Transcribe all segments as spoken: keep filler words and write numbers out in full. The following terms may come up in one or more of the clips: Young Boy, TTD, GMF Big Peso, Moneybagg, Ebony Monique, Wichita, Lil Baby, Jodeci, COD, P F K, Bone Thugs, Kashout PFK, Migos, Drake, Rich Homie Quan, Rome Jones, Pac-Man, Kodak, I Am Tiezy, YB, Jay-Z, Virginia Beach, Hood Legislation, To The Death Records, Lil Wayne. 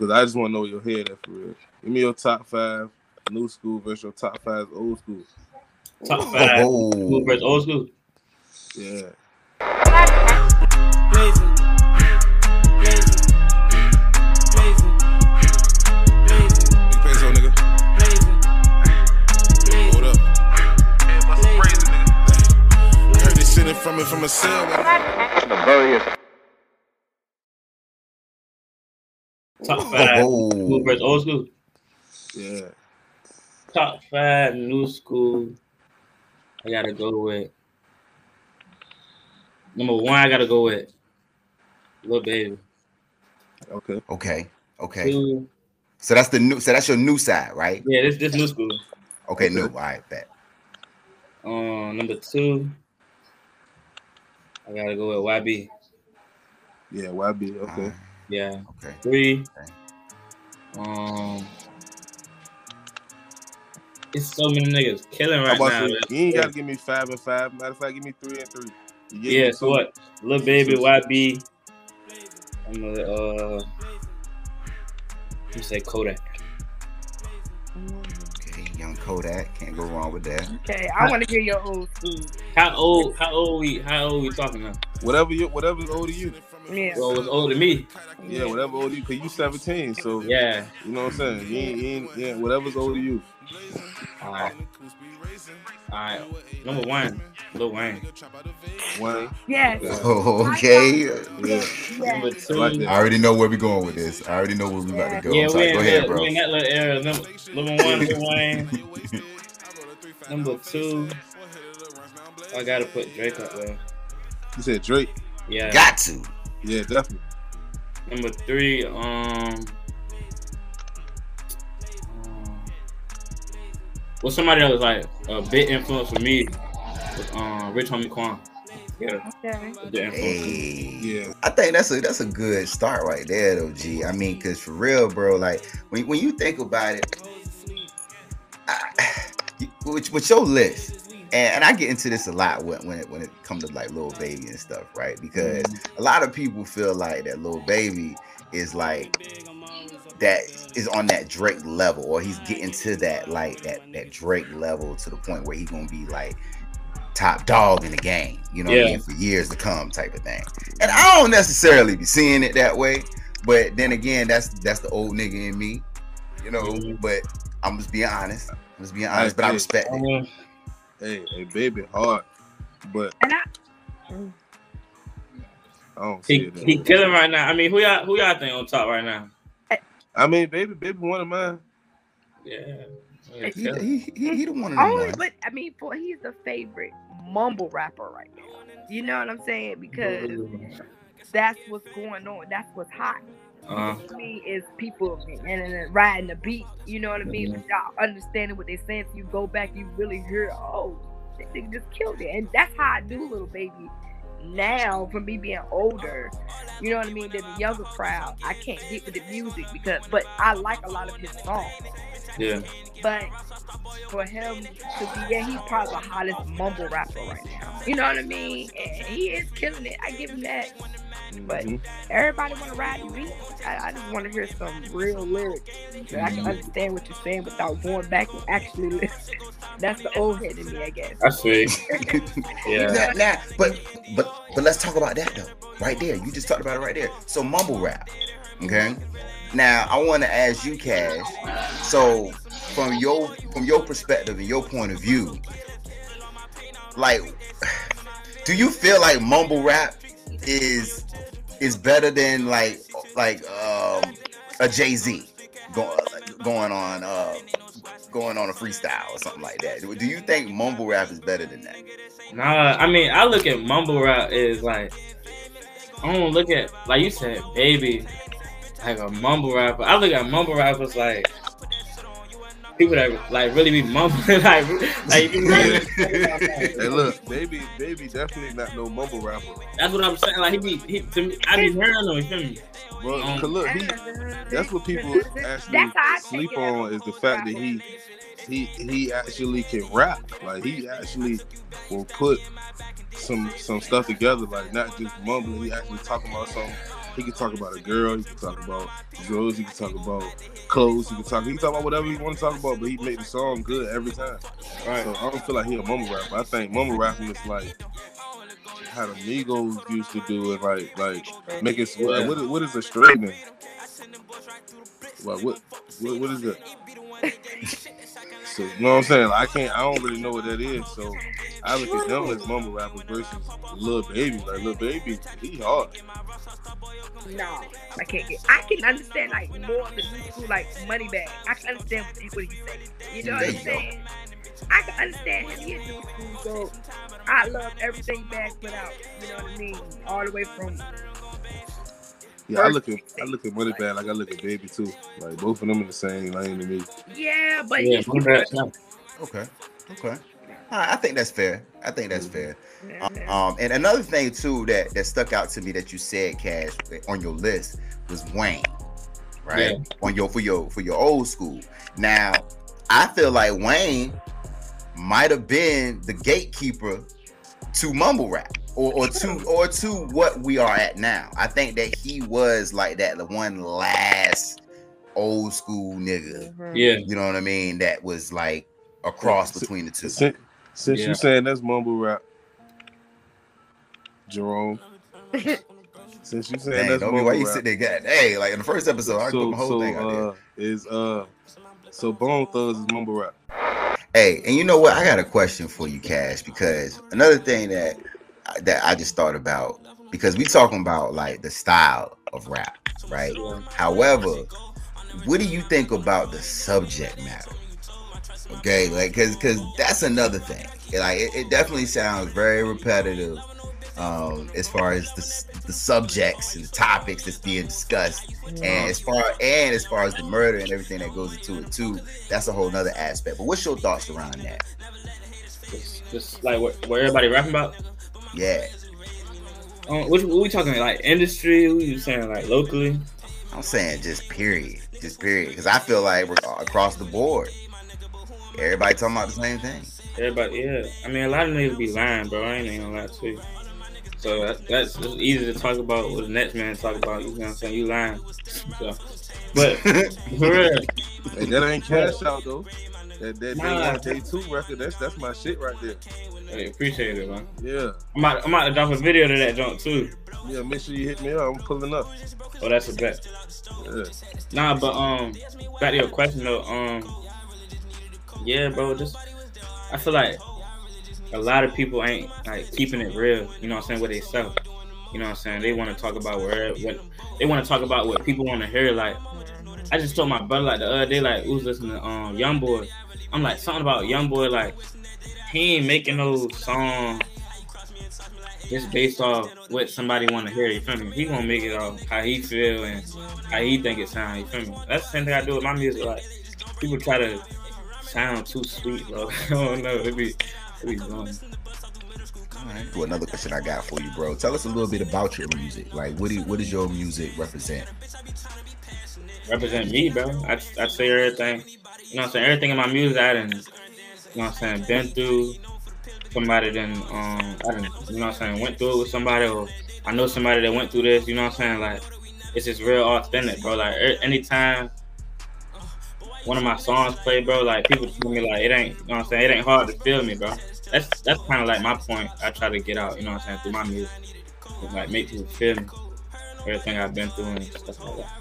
because I just want to know your head at for real. Give me your top five new school versus your top five old school. Top five oh. school versus old school. Yeah. Blazing, blazing, blazing, blazing. Big Peso, nigga. Blazing, blazing. Hold up. Hey, what's blazing, nigga? I heard it sitting from it from a cell. The barrier. Top five oh. school versus old school. Yeah. Top five new school. I gotta go with. Number one, I gotta go with Lil Baby. Okay. Okay. Okay. Two. So that's the new. So that's your new side, right? Yeah, this this new school. Okay, new. All right, bet. Um, number two, I gotta go with Y B. Yeah, Y B. Okay. Uh, yeah. Okay. Three. Okay. Um, it's so many niggas killing right now. You ain't gotta give me five and five. Matter of fact, give me three and three. Yeah, so what? Lil Baby, Y B, I'm gonna, uh, let me say Kodak. Okay, young Kodak, can't go wrong with that. Okay, I want to hear your old school. How old? How old we? How old we talking now? Whatever you, whatever's old to you. Yeah. Well, it's old to me. Yeah, whatever old to you, cause you seventeen, so yeah, you know what I'm saying. You ain't, you ain't, yeah, whatever's old to you. All right. All right. Number one. Lil Wayne. Wayne. Yes. Oh, okay. Yeah. Yeah. Number two. I already know where we're going with this. I already know where we're about to go. Yeah, so we go ahead, bro. We in that little era. Number, number one, Lil Wayne. Number two. I gotta put Drake up there. You said Drake? Yeah. Got to. Yeah, definitely. Number three, um, um well, somebody that was like a big influence for me. Um, Rich Homie Quan. Yeah. Okay. Hey. Yeah. I think that's a that's a good start right there, though, G. I mean, cause for real, bro, like when when you think about it, I, with, with your list, and, and I get into this a lot when when it when it comes to like Lil Baby and stuff, right? Because a lot of people feel like that Lil Baby is like that is on that Drake level, or he's getting to that like that that Drake level to the point where he's gonna be like top dog in the game, you know yeah. what I mean, for years to come type of thing. And I don't necessarily be seeing it that way, but then again, that's that's the old nigga in me, you know. Mm-hmm. But I'm just being honest. I'm just being honest, hey, but hey, I respect hey, it. Hey, hey, baby, hard, but and I, I don't see he, it. He killing right now. I mean, who y'all who y'all think on top right now? I mean, baby, baby, one of mine. Yeah. He, he, he, he the one of them only, but I mean, boy, he's the favorite mumble rapper right now. You know what I'm saying? Because that's what's going on. That's what's hot. Uh-huh. To me, is people and, and riding the beat. You know what I mean? Mm-hmm. Y'all understanding what they're saying. If you go back, you really hear, oh, this nigga just killed it. And that's how I do Lil Baby now. From me being older, you know what I mean, than the younger crowd, I can't get with the music because, but I like a lot of his songs. Yeah. But for him to be, yeah, he's probably the hottest mumble rapper right now. You know what I mean? And he is killing it. I give him that. But mm-hmm. everybody want to ride the beat. I, I just want to hear some real lyrics that I can understand what you're saying without going back and actually listen. That's the old head in me, I guess. I see. Yeah. Now, now, but but but let's talk about that though. Right there, you just talked about it right there. So mumble rap, okay? Now I want to ask you, Cash. So from your from your perspective and your point of view, like, do you feel like mumble rap is is better than like like um, a Jay-Z going going on uh, going on a freestyle or something like that? Do you think mumble rap is better than that? Nah, I mean, I look at mumble rap as like, I don't look at, like you said, baby, like a mumble rapper. I look at mumble rappers like people that like really be mumbling, like like. Really, hey, look, baby, baby, definitely not no mumble rapper. That's what I'm saying. Like he be, he, to me, I be hearing him. You feel me? Well, um, cause look, he, that's what people actually sleep on, is the fact that he, he, he actually can rap. Like he actually will put some some stuff together. Like not just mumbling. He actually talking about something He can talk about a girl, he can talk about drugs, he can talk about clothes, he can talk he can talk about whatever he want to talk about, but he made the song good every time. Right. So I don't feel like he a mumble rapper. I think mumble rapping is like how the Migos used to do it, like like making yeah. what, what is a straightening? Like what what, what is it? So, you know what I'm saying? Like, I can't. I don't really know what that is. So I look at them as mumble rappers versus Lil Baby. Like Lil Baby, he hard. No, I can't get. I can understand like more of the new school, like Moneybagg. I can understand what he's saying. You know what I'm saying? I can understand him. He's new school, so I love everything Back put out. You know what I mean? All the way from. Yeah, I look at I look at Moneybagg like I look at Baby too. Like both of them in the same lane to me. Yeah, but yeah, okay, okay. I think that's fair. I think that's fair. Mm-hmm. Um, and another thing too that that stuck out to me that you said, Cash, on your list was Wayne, right? Yeah. On your for your for your old school. Now, I feel like Wayne might have been the gatekeeper to mumble rap. Or, or to or to what we are at now. I think that he was like that, the one last old school nigga. Yeah, you know what I mean. That was like a cross between the two. Since, since yeah. you saying that's mumble rap, Jerome. Since you saying Dang, that's mumble why you rap, sit there, God, hey, like in the first episode, I so, put my whole so, thing uh, out there. Is uh, so Bone Thugs is mumble rap. Hey, and you know what? I got a question for you, Cash, because another thing that. that I just thought about, because we talking about like the style of rap, right? However, what do you think about the subject matter? Okay, like because because that's another thing. Like it, it definitely sounds very repetitive um as far as the, the subjects and the topics that's being discussed, and as far and as far as the murder and everything that goes into it too. That's a whole nother aspect. But what's your thoughts around that? It's just like what, what everybody rapping about. Yeah. Um, what, what we talking about? Like industry? What you saying? Like locally? I'm saying just period. Just period. Because I feel like we're across the board. Everybody talking about the same thing. Everybody, yeah. I mean, a lot of niggas be lying, bro. I ain't even gonna lie to you. So that, that's it's easy to talk about what the next man talk about. You know what I'm saying? You lying. So, but for real. Hey, that ain't Cash Out though. That, that day nah. one, day two record, that's that's my shit right there. Hey, appreciate it, man. Yeah. I'm about, I'm about to drop a video to that joint, too. Yeah, make sure you hit me up. I'm pulling up. Oh, that's a bet. Yeah. Nah, but um, back to your question, though. Um, yeah, bro, just, I feel like a lot of people ain't, like, keeping it real, you know what I'm saying, with they self. You know what I'm saying? They want to talk about where, what, they want to talk about what people want to hear, like, I just told my brother like the other day, like, we was listening to um, Young Boy. I'm like, something about Young Boy, like, he ain't making no song just based off what somebody want to hear, you feel me? He gonna make it off how he feel and how he think it sound, you feel me? That's the same thing I do with my music, like, people try to sound too sweet, bro. I don't know, it be, it be wrong. Well, another question I got for you, bro. Tell us a little bit about your music. Like, what, do, what does your music represent? Represent me, bro. I, I say everything. You know what I'm saying? Everything in my music I done, you know what I'm saying, been through. Somebody done, um, I done, you know what I'm saying, went through it with somebody, or I know somebody that went through this, you know what I'm saying? Like, it's just real authentic, bro. Like, er, anytime one of my songs play, bro, like, people tell me, like, it ain't, you know what I'm saying, it ain't hard to feel me, bro. That's that's kind of like my point I try to get out, you know what I'm saying, through my music. It's like, make people feel me. Everything I've been through and stuff like that.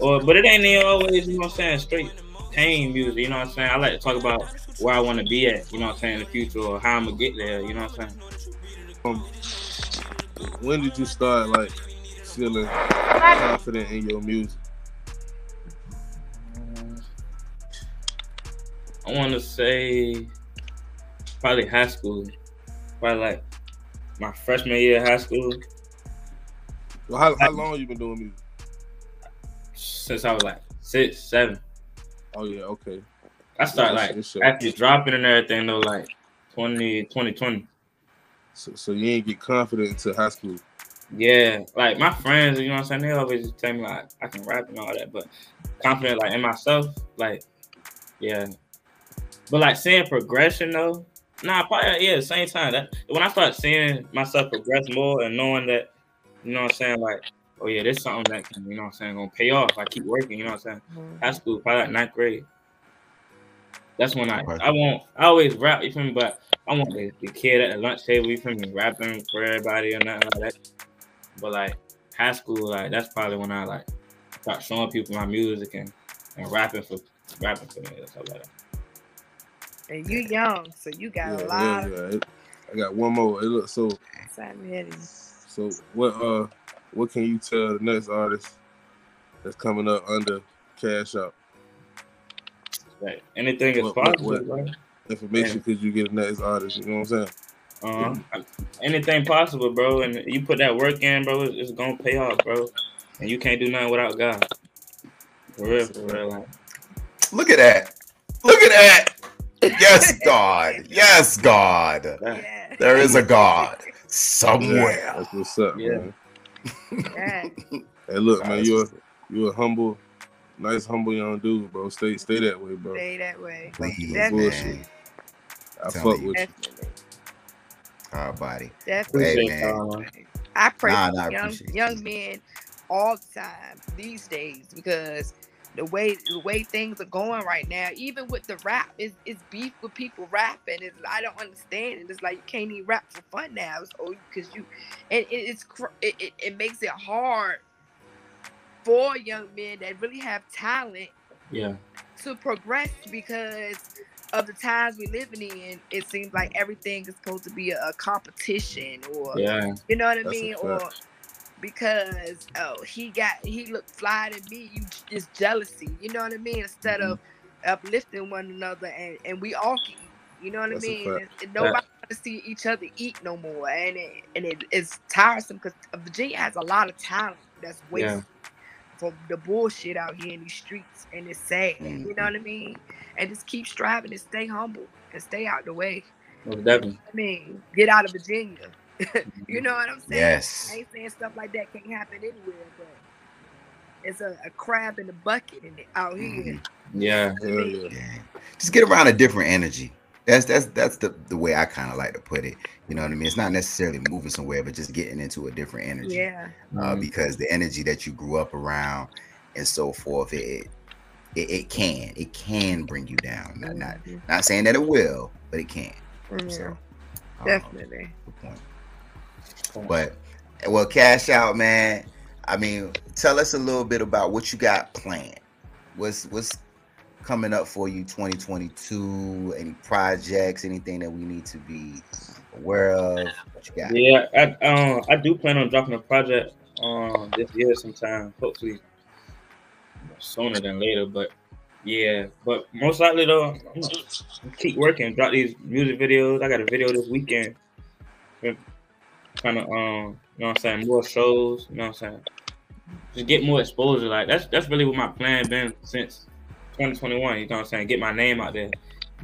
Or, but it ain't always, you know what I'm saying, straight pain music, you know what I'm saying? I like to talk about where I want to be at, you know what I'm saying, in the future, or how I'm going to get there, you know what I'm saying? Um, when did you start, like, feeling confident in your music? I want to say probably high school. Probably, like, my freshman year of high school. Well, how, how long you been doing music? Since I was like six, seven. Oh yeah, okay. I started like it's, it's after dropping and everything though, like twenty twenty. So, so you ain't get confident until high school. Yeah, like my friends, you know what I'm saying? They always just tell me like I can rap and all that, but confident like in myself, like yeah. But like seeing progression though, nah, probably yeah. Same time that when I started seeing myself progress more and knowing that, you know what I'm saying, like. oh yeah, there's something that can, you know what I'm saying, gonna pay off. I keep working, you know what I'm saying. Mm-hmm. High school, probably like ninth grade. That's when I right. I won't I always rap, you feel me, but I want the, the kid at the lunch table, you feel me, rapping for everybody or nothing like that. But like high school, like that's probably when I like start showing people my music and, and rapping for rapping for me or something like that. And you young, so you got yeah, a lot. Yeah, yeah. I got one more. It looks so. So what? Uh, what can you tell the next artist that's coming up under Cash Out? Like anything is possible. What, what information yeah. could you get the next artist? You know what I'm saying? Um, uh, anything possible, bro. And you put that work in, bro. It's, it's gonna pay off, bro. And you can't do nothing without God. For real, for real. Like. Look at that. Look at that. Yes, God. Yes, God. Yeah. There is a God somewhere. Yeah, that's what's up, yeah. man. Yeah. Hey, look, God, man, you a you a humble, nice, humble young dude, bro. Stay, stay that way, bro. Stay that way. Definitely. I Tell fuck me. with Definitely. you. All right, buddy. Definitely. Hey, man. I pray nah, for nah, young young men all the time these days because. The way the way things are going right now, even with the rap, it's, it's beef with people rapping. It's, I don't understand it. It's like you can't even rap for fun now. So because you, and it, it's it, it, it makes it hard for young men that really have talent, yeah, to progress because of the times we living in. It seems like everything is supposed to be a, a competition, or yeah. you know what I That's mean, or. Because oh he got he looked fly to me, you just jealousy, you know what I mean, instead mm-hmm. of uplifting one another and, and we all can eat, you know what That's I mean, and, and nobody wants to see each other eat no more, and it, and it is tiresome because Virginia has a lot of talent that's wasted yeah. from the bullshit out here in these streets, and it's sad, mm-hmm. you know what I mean, and just keep striving and stay humble and stay out the way. Well, definitely. You know what I mean, get out of Virginia. You know what I'm saying? Yes. I ain't saying stuff like that can't happen anywhere, but it's a, a crab in the bucket in the, out here. Mm-hmm. Yeah. You know what I mean? Yeah. Just get around a different energy. That's that's that's the, the way I kind of like to put it. You know what I mean? It's not necessarily moving somewhere, but just getting into a different energy. Yeah. Uh, mm-hmm. Because the energy that you grew up around and so forth, it it, it can it can bring you down. Not mm-hmm. not not saying that it will, but it can. Mm-hmm. So, definitely. Good point. But well, Cash Out, man. I mean, tell us a little bit about what you got planned. What's what's coming up for you, twenty twenty-two? Any projects? Anything that we need to be aware of? What you got? Yeah, I um I do plan on dropping a project um this year sometime. Hopefully sooner than later. But yeah, but most likely though, I'm gonna keep working. Drop these music videos. I got a video this weekend. If, Kind of, um, you know what I'm saying, more shows, you know what I'm saying, just get more exposure. Like, that's that's really what my plan been since twenty twenty-one, you know what I'm saying, get my name out there,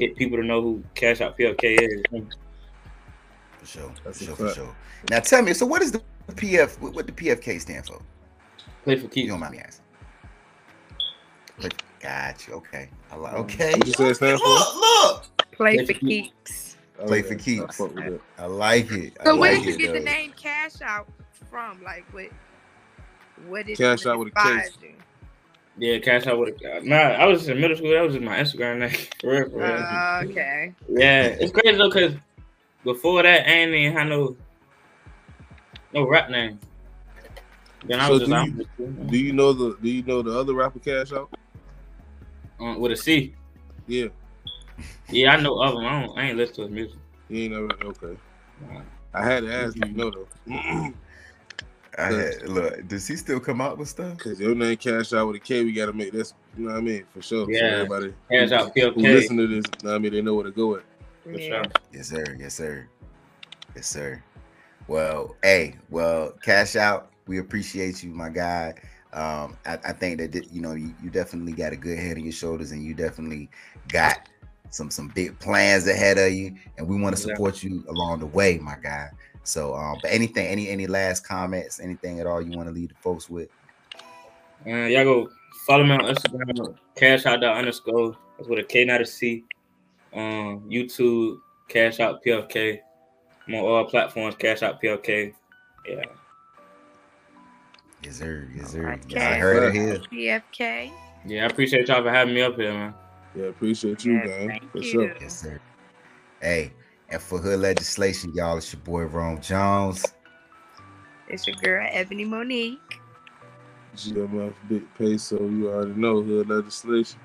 get people to know who Cash Out P F K is. For sure, for sure, for sure. Now, tell me, so what is the P F, what the P F K stand for? Play for keeps. You don't mind me asking. Play, got you, okay. I like, okay. What you say it stands for? Look, look. Play, Play for keeps. Play for keeps. I like it. I so where like did you it, get though. the name Cash Out from? Like what? What did Cash Out with a case? You? Yeah, Cash Out with a. Nah, I was in middle school. That was just my Instagram name. For real, for real. Uh, okay. Yeah, it's crazy though, cause before that, I ain't even had no no rap name. Then I so was just. Do, out you, do you know the Do you know the other rapper Cash Out? Um, with a C. Yeah. Yeah, I know of him. I, don't, I ain't listen to his music. You ain't never okay. Nah. I had to ask you, you know though. I had look. Does he still come out with stuff? Cause your name Cash Out with a K. We gotta make this. You know what I mean? For sure. Yeah. So everybody Cash Out P F K. Who listen to this? You know what I mean, they know where to go at. For yeah. sure. Yes sir. Yes sir. Yes sir. Well, hey, well, Cash Out. We appreciate you, my guy. Um, I, I think that you know you, you definitely got a good head on your shoulders, and you definitely got. Some some big plans ahead of you, and we want to support you along the way, my guy. So, um, but anything, any any last comments, anything at all you want to leave the folks with? Uh, y'all go follow me on Instagram, Cash Out underscore. That's with a K, not a C. Um, YouTube, Cash Out P F K. I'm on all platforms, Cash Out P F K. Yeah. Yes, sir. Yes, sir. Right, yes, I heard it here. P F K. Yeah, I appreciate y'all for having me up here, man. Yeah, appreciate you, yes, man. Thank for you. Sure. Yes, sir. Hey, and for Hood Legislation, y'all, it's your boy Rome Jones. It's your girl Ebony Monique. G M F Big Peso, you already know. Hood Legislation.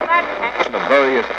The various